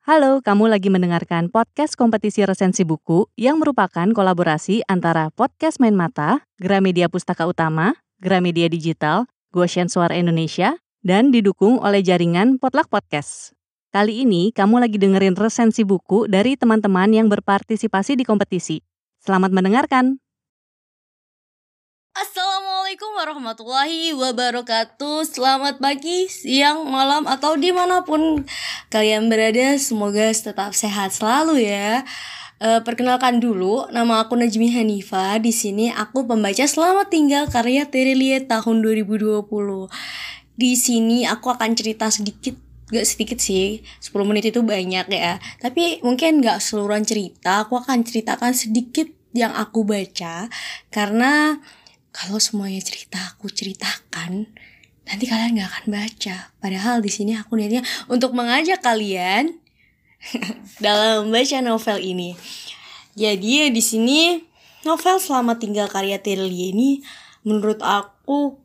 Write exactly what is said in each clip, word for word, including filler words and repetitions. Halo, kamu lagi mendengarkan podcast kompetisi resensi buku yang merupakan kolaborasi antara Podcast Main Mata, Gramedia Pustaka Utama, Gramedia Digital, Goshen Suara Indonesia, dan didukung oleh jaringan Potluck Podcast. Kali ini kamu lagi dengerin resensi buku dari teman-teman yang berpartisipasi di kompetisi. Selamat mendengarkan! Assalamualaikum warahmatullahi wabarakatuh. Selamat pagi, siang, malam, atau dimanapun kalian berada. Semoga tetap sehat selalu ya. e, Perkenalkan dulu, nama aku Najmi Hanifa. Di sini aku pembaca Selamat Tinggal karya Tere Liye tahun dua ribu dua puluh. Di sini aku akan cerita sedikit. Gak sedikit sih, sepuluh menit itu banyak ya. Tapi mungkin gak seluruhan cerita. Aku akan ceritakan sedikit yang aku baca. Karena kalau semuanya cerita aku ceritakan, nanti kalian gak akan baca. Padahal di sini aku niatnya untuk mengajak kalian dalam baca novel ini. Jadi di sini novel Selamat Tinggal karya Tere Liye ini menurut aku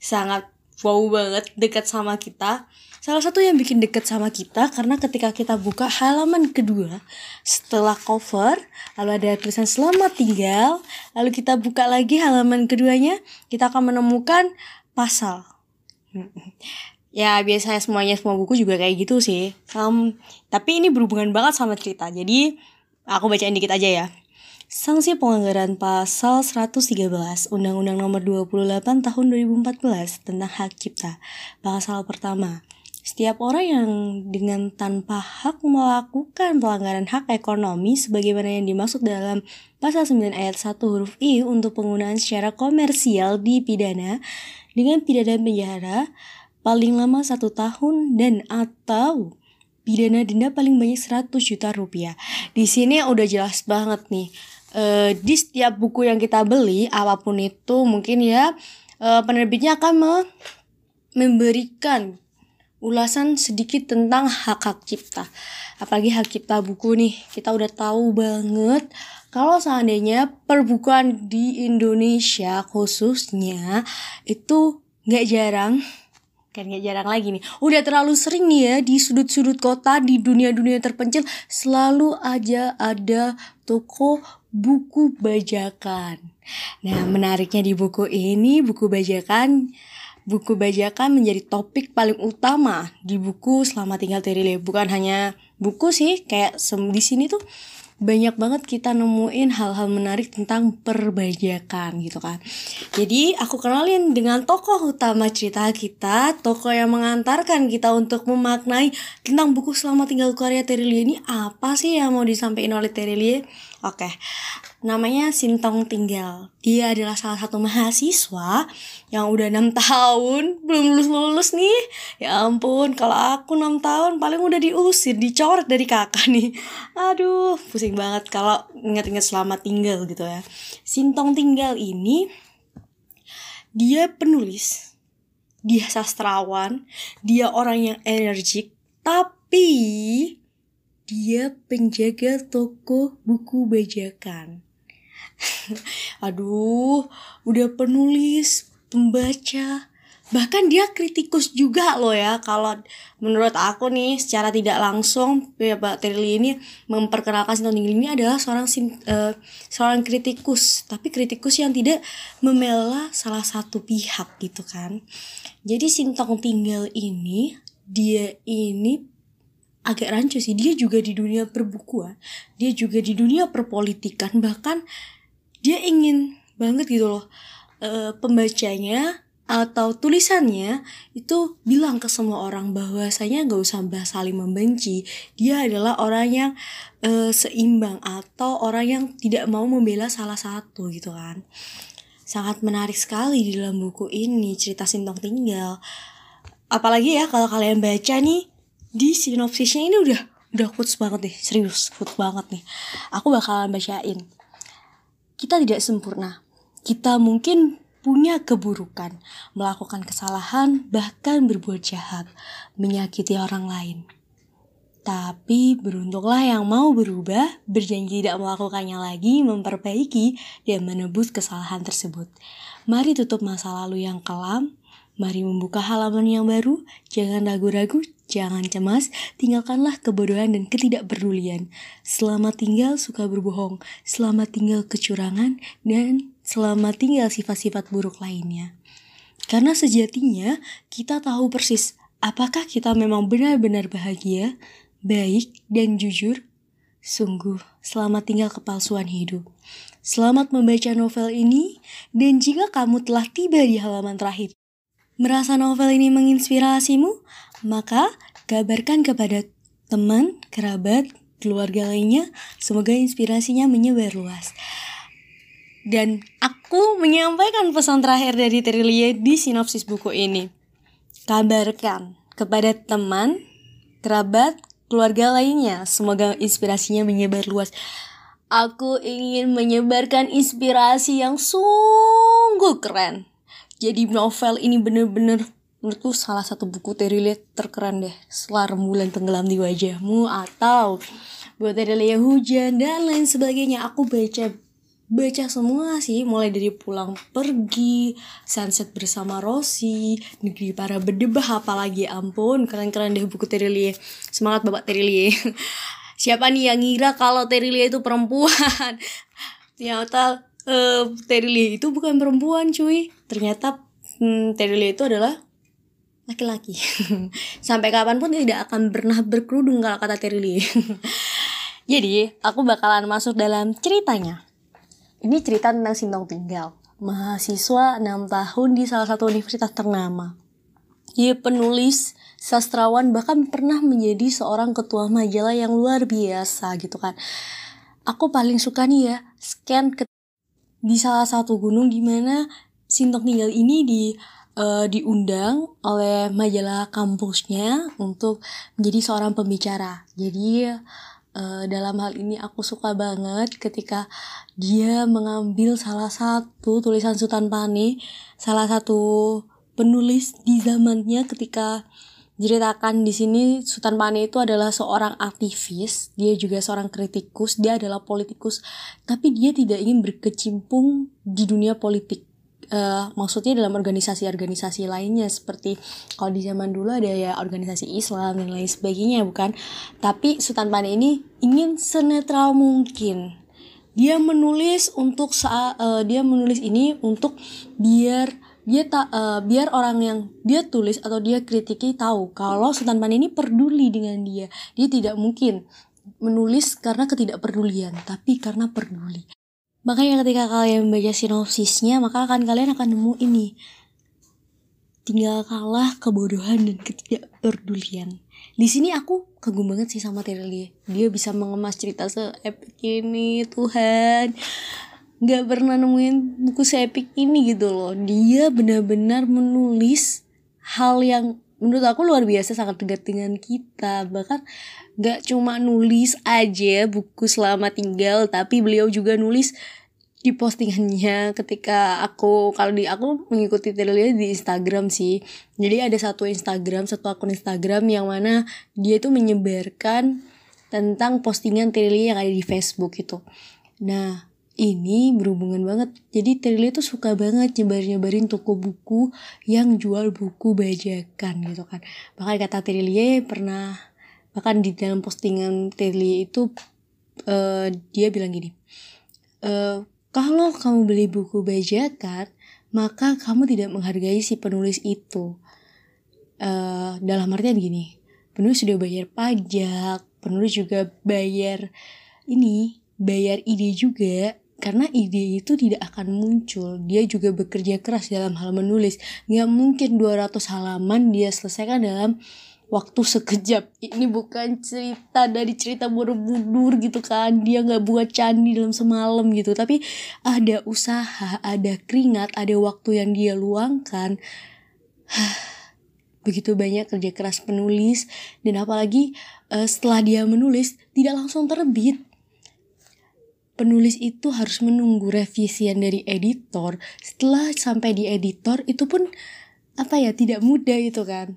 sangat wow banget, dekat sama kita. Salah satu yang bikin dekat sama kita karena ketika kita buka halaman kedua setelah cover, lalu ada tulisan Selamat Tinggal, lalu kita buka lagi halaman keduanya, kita akan menemukan pasal. Ya biasanya semuanya semua buku juga kayak gitu sih. Um, tapi ini berhubungan banget sama cerita. Jadi aku bacain dikit aja ya. Sanksi pelanggaran pasal seratus tiga belas Undang-Undang Nomor dua puluh delapan Tahun dua ribu empat belas tentang Hak Cipta. Pasal pertama, setiap orang yang dengan tanpa hak melakukan pelanggaran hak ekonomi sebagaimana yang dimaksud dalam pasal sembilan ayat satu huruf I untuk penggunaan secara komersial dipidana dengan pidana penjara paling lama satu tahun dan atau pidana denda paling banyak seratus juta rupiah. Di sini udah jelas banget nih. E, di setiap buku yang kita beli, apapun itu mungkin ya, e, penerbitnya akan me- memberikan ulasan sedikit tentang hak-hak cipta. Apalagi hak cipta buku nih. Kita udah tahu banget kalau seandainya perbukuan di Indonesia khususnya itu gak jarang. Kan gak jarang lagi nih, udah terlalu sering nih ya, di sudut-sudut kota, di dunia-dunia terpencil selalu aja ada toko buku bajakan. Nah menariknya di buku ini, buku bajakan buku bajakan menjadi topik paling utama di buku Selamat Tinggal Tere Liye. Bukan hanya buku sih, kayak sem- di sini tuh banyak banget kita nemuin hal-hal menarik tentang perbajakan gitu kan. Jadi aku kenalin dengan tokoh utama cerita kita, tokoh yang mengantarkan kita untuk memaknai tentang buku Selamat Tinggal karya Tere Liye ini. Apa sih yang mau disampaikan oleh Tere Liye? Oke, namanya Sintong Tinggal. Dia adalah salah satu mahasiswa yang udah enam tahun belum lulus-lulus nih. Ya ampun, kalau aku enam tahun paling udah diusir, dicoret dari kakak nih. Aduh, pusing banget kalau ingat-ingat Selamat Tinggal gitu ya. Sintong Tinggal ini, dia penulis, dia sastrawan, dia orang yang energik, tapi dia penjaga toko buku bajakan. Aduh, udah penulis, pembaca, bahkan dia kritikus juga loh ya. Kalau menurut aku nih, secara tidak langsung Pak Tere Liye ini memperkenalkan Sintong Tinggal ini adalah seorang uh, seorang kritikus, tapi kritikus yang tidak membela salah satu pihak gitu kan. Jadi Sintong Tinggal ini, dia ini agak rancu sih, dia juga di dunia perbukuan, dia juga di dunia perpolitikan, bahkan dia ingin banget gitu loh e, pembacanya atau tulisannya itu bilang ke semua orang bahwasanya gak usah saling membenci. Dia adalah orang yang e, seimbang atau orang yang tidak mau membela salah satu gitu kan. Sangat menarik sekali di dalam buku ini cerita Sintong Tinggal. Apalagi ya kalau kalian baca nih, di sinopsisnya ini udah udah quotes banget nih, serius quotes banget nih. Aku bakalan bacain. Kita tidak sempurna. Kita mungkin punya keburukan, melakukan kesalahan, bahkan berbuat jahat, menyakiti orang lain. Tapi beruntunglah yang mau berubah, berjanji tidak melakukannya lagi, memperbaiki dan menebus kesalahan tersebut. Mari tutup masa lalu yang kelam, Mari membuka halaman yang baru, jangan ragu-ragu, jangan cemas, tinggalkanlah kebodohan dan ketidakpedulian. Selamat tinggal suka berbohong, selamat tinggal kecurangan, dan selamat tinggal sifat-sifat buruk lainnya. Karena sejatinya kita tahu persis apakah kita memang benar-benar bahagia, baik, dan jujur. Sungguh, selamat tinggal kepalsuan hidup. Selamat membaca novel ini, dan jika kamu telah tiba di halaman terakhir, merasa novel ini menginspirasimu, maka kabarkan kepada teman, kerabat, keluarga lainnya, semoga inspirasinya menyebar luas. Dan aku menyampaikan pesan terakhir dari Tere Liye di sinopsis buku ini. Kabarkan kepada teman, kerabat, keluarga lainnya, semoga inspirasinya menyebar luas. Aku ingin menyebarkan inspirasi yang sungguh keren. Jadi novel ini benar-benar menurutku salah satu buku Tere Liye terkeren deh. Setelah rembulan tenggelam di wajahmu atau buat Tere Liye hujan dan lain sebagainya. Aku baca baca semua sih, mulai dari pulang pergi, sunset bersama Rosi, negeri para bedebah, apalagi ampun keren-keren deh buku Tere Liye. Semangat Bapak Tere Liye. Siapa nih yang ngira kalau Tere Liye itu perempuan? Ternyata uh, Tere Liye itu bukan perempuan cuy. Ternyata hmm, Tere Liye itu adalah laki-laki. Sampai kapanpun tidak akan pernah berkerudung kalau kata Tere Liye. Jadi aku bakalan masuk dalam ceritanya. Ini cerita tentang Sintong Tinggal, mahasiswa enam tahun di salah satu universitas ternama. Dia penulis, sastrawan, bahkan pernah menjadi seorang ketua majalah yang luar biasa gitu kan. Aku paling suka nih ya, scan ke- di salah satu gunung di mana Sintong Tinggal ini di, uh, diundang oleh majalah kampusnya untuk menjadi seorang pembicara. Jadi Uh, dalam hal ini aku suka banget ketika dia mengambil salah satu tulisan Sutan Pani, salah satu penulis di zamannya, ketika ceritakan di sini Sutan Pani itu adalah seorang aktivis, dia juga seorang kritikus, dia adalah politikus, tapi dia tidak ingin berkecimpung di dunia politik. Uh, maksudnya dalam organisasi-organisasi lainnya, seperti kalau di zaman dulu ada ya organisasi Islam dan lain sebagainya bukan, tapi Sutan Pani ini ingin senetral mungkin. Dia menulis untuk sa- uh, dia menulis ini untuk biar dia ta- uh, biar orang yang dia tulis atau dia kritiki tahu kalau Sutan Pani ini peduli dengan dia. Dia tidak mungkin menulis karena ketidakpedulian, tapi karena peduli. Makanya ketika kalian baca sinopsisnya, maka akan kalian akan nemu ini. Tinggal kalah kebodohan dan ketidakpedulian. Di sini aku kagum banget sih sama Tere Liye. Dia bisa mengemas cerita se-epic ini, Tuhan. Gak pernah nemuin buku se-epic ini gitu loh. Dia benar-benar menulis hal yang menurut aku luar biasa, sangat dekat dengan kita. Bahkan gak cuma nulis aja buku Selamat Tinggal, tapi beliau juga nulis di postingannya. Ketika aku, kalau di aku mengikuti Tere Liye di Instagram sih. Jadi ada satu Instagram, satu akun Instagram yang mana dia tuh menyebarkan tentang postingan Tere Liye yang ada di Facebook itu. Nah, ini berhubungan banget. Jadi Tere Liye tuh suka banget nyebar-nyebarin toko buku yang jual buku bajakan gitu kan. Bahkan kata Tere Liye pernah, bahkan di dalam postingan Tere Liye itu uh, dia bilang gini, e, kalau kamu beli buku bajakan maka kamu tidak menghargai si penulis itu. Uh, dalam artian gini, penulis sudah bayar pajak, penulis juga bayar ini, bayar ide juga. Karena ide itu tidak akan muncul. Dia juga bekerja keras dalam hal menulis. Gak mungkin dua ratus halaman dia selesaikan dalam waktu sekejap. Ini bukan cerita dari cerita Borobudur gitu kan. Dia gak buat candi dalam semalam gitu. Tapi ada usaha, ada keringat, ada waktu yang dia luangkan. Begitu banyak kerja keras penulis. Dan apalagi setelah dia menulis, tidak langsung terbit. Penulis itu harus menunggu revisian dari editor. Setelah sampai di editor, itu pun apa ya, tidak mudah gitu kan.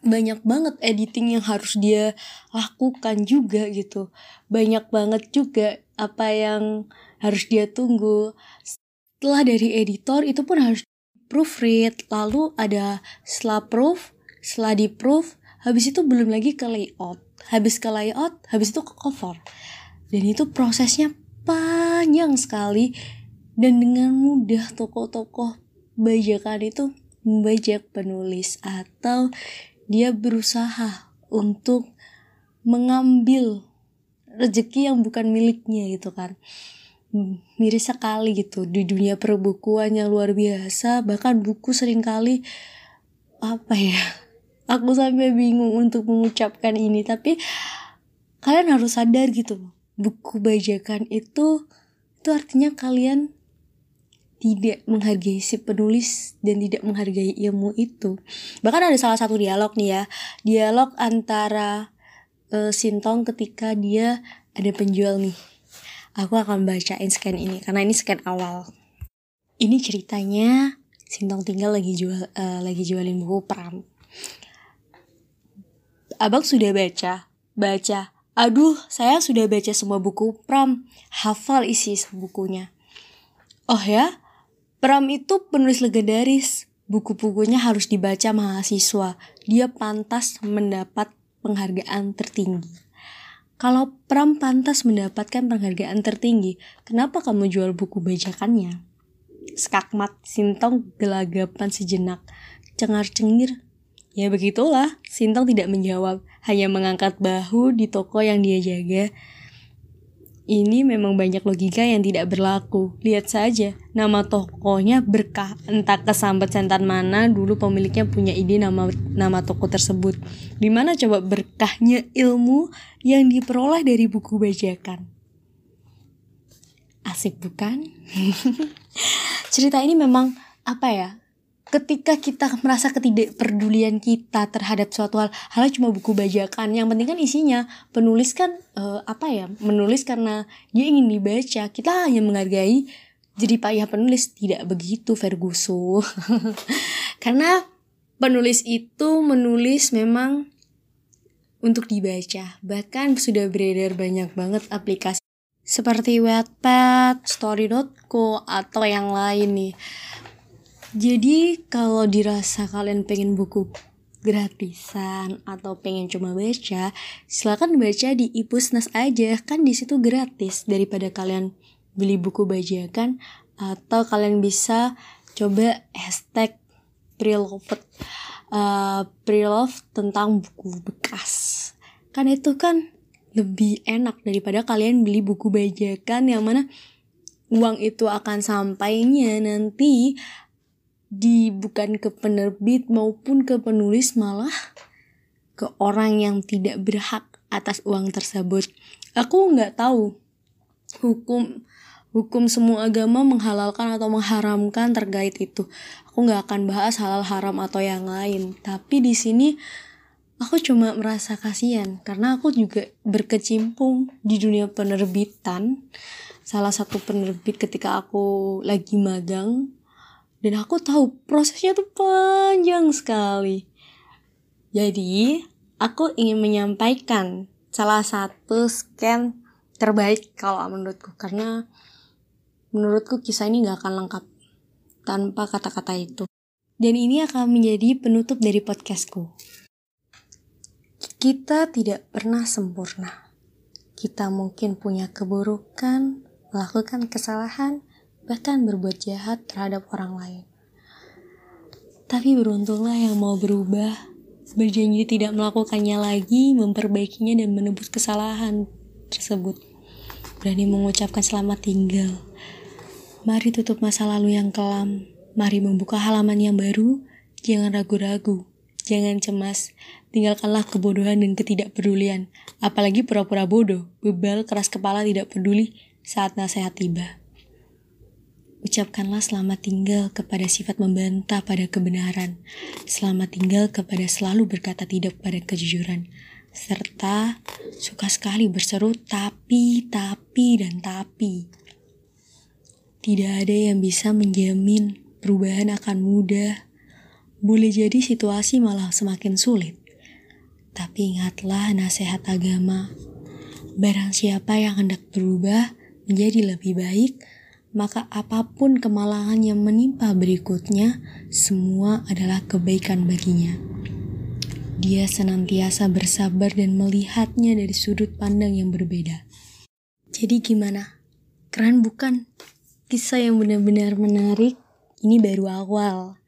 Banyak banget editing yang harus dia lakukan juga gitu. Banyak banget juga apa yang harus dia tunggu. Setelah dari editor, itu pun harus proofread, lalu ada setelah proof, setelah di proof, habis itu belum lagi ke layout, habis ke layout, habis itu ke cover. Dan itu prosesnya panjang sekali, dan dengan mudah tokoh-tokoh bajakan itu membajak penulis atau dia berusaha untuk mengambil rezeki yang bukan miliknya gitu kan. Miris sekali gitu di dunia perbukuan yang luar biasa, bahkan buku seringkali apa ya, aku sampai bingung untuk mengucapkan ini, tapi kalian harus sadar gitu, buku bajakan itu itu artinya kalian tidak menghargai si penulis dan tidak menghargai ilmu itu. Bahkan ada salah satu dialog nih ya, dialog antara uh, Sintong ketika dia ada penjual nih. Aku akan bacain scan ini, karena ini scan awal. Ini ceritanya Sintong Tinggal lagi jual, uh, lagi jualin buku Pram. Abang sudah baca, baca. Aduh, saya sudah baca semua buku Pram, hafal isi bukunya. Oh ya, Pram itu penulis legendaris. Buku-bukunya harus dibaca mahasiswa. Dia pantas mendapat penghargaan tertinggi. Kalau Pram pantas mendapatkan penghargaan tertinggi, kenapa kamu jual buku bajakannya? Skakmat Sintong gelagapan sejenak. Cengar-cengir. Ya begitulah, Sintong tidak menjawab. Hanya mengangkat bahu di toko yang dia jaga. Ini memang banyak logika yang tidak berlaku. Lihat saja, nama tokonya Berkah. Entah kesambet santan mana dulu pemiliknya punya ide nama nama toko tersebut. Dimana coba berkahnya ilmu yang diperoleh dari buku bajakan. Asik bukan? Cerita ini memang apa ya? Ketika kita merasa ketidakpedulian kita terhadap suatu hal, halnya cuma buku bajakan. Yang penting kan isinya, penulis kan uh, apa ya, menulis karena dia ingin dibaca. Kita hanya menghargai jeripayah penulis, tidak begitu Ferguson. Karena penulis itu menulis memang untuk dibaca. Bahkan sudah beredar banyak banget aplikasi seperti Wattpad, Story dot co atau yang lain nih. Jadi kalau dirasa kalian pengen buku gratisan atau pengen cuma baca, silakan baca di iPusnas aja, kan di situ gratis daripada kalian beli buku bajakan. Atau kalian bisa coba hashtag preloved uh, preloved tentang buku bekas, kan itu kan lebih enak daripada kalian beli buku bajakan yang mana uang itu akan sampainya nanti di bukan ke penerbit maupun ke penulis, malah ke orang yang tidak berhak atas uang tersebut. Aku nggak tahu hukum hukum semua agama menghalalkan atau mengharamkan terkait itu. Aku nggak akan bahas halal haram atau yang lain, tapi di sini aku cuma merasa kasihan karena aku juga berkecimpung di dunia penerbitan. Salah satu penerbit ketika aku lagi magang. Dan aku tahu prosesnya tuh panjang sekali. Jadi, aku ingin menyampaikan salah satu scan terbaik kalau menurutku. Karena menurutku kisah ini gak akan lengkap tanpa kata-kata itu. Dan ini akan menjadi penutup dari podcastku. Kita tidak pernah sempurna. Kita mungkin punya keburukan, melakukan kesalahan, bahkan berbuat jahat terhadap orang lain. Tapi beruntunglah yang mau berubah, berjanji tidak melakukannya lagi, memperbaikinya dan menebus kesalahan tersebut. Berani mengucapkan selamat tinggal. Mari tutup masa lalu yang kelam. Mari membuka halaman yang baru. Jangan ragu-ragu, jangan cemas. Tinggalkanlah kebodohan dan ketidakpedulian. Apalagi pura-pura bodoh, bebal, keras kepala, tidak peduli saat nasihat tiba. Ucapkanlah selamat tinggal kepada sifat membantah pada kebenaran, selamat tinggal kepada selalu berkata tidak pada kejujuran, serta suka sekali berseru tapi, tapi, dan tapi. Tidak ada yang bisa menjamin perubahan akan mudah, boleh jadi situasi malah semakin sulit. Tapi ingatlah nasihat agama, barang siapa yang hendak berubah menjadi lebih baik, maka apapun kemalahan yang menimpa berikutnya, semua adalah kebaikan baginya. Dia senantiasa bersabar dan melihatnya dari sudut pandang yang berbeda. Jadi gimana? Keren bukan? Kisah yang benar-benar menarik, ini baru awal.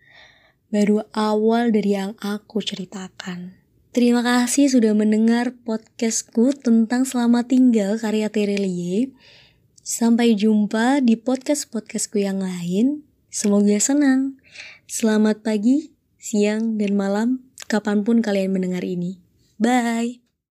Baru awal dari yang aku ceritakan. Terima kasih sudah mendengar podcastku tentang Selamat Tinggal karya Tere Liye. Sampai jumpa di podcast-podcastku yang lain. Semoga senang. Selamat pagi, siang, dan malam kapanpun kalian mendengar ini. Bye!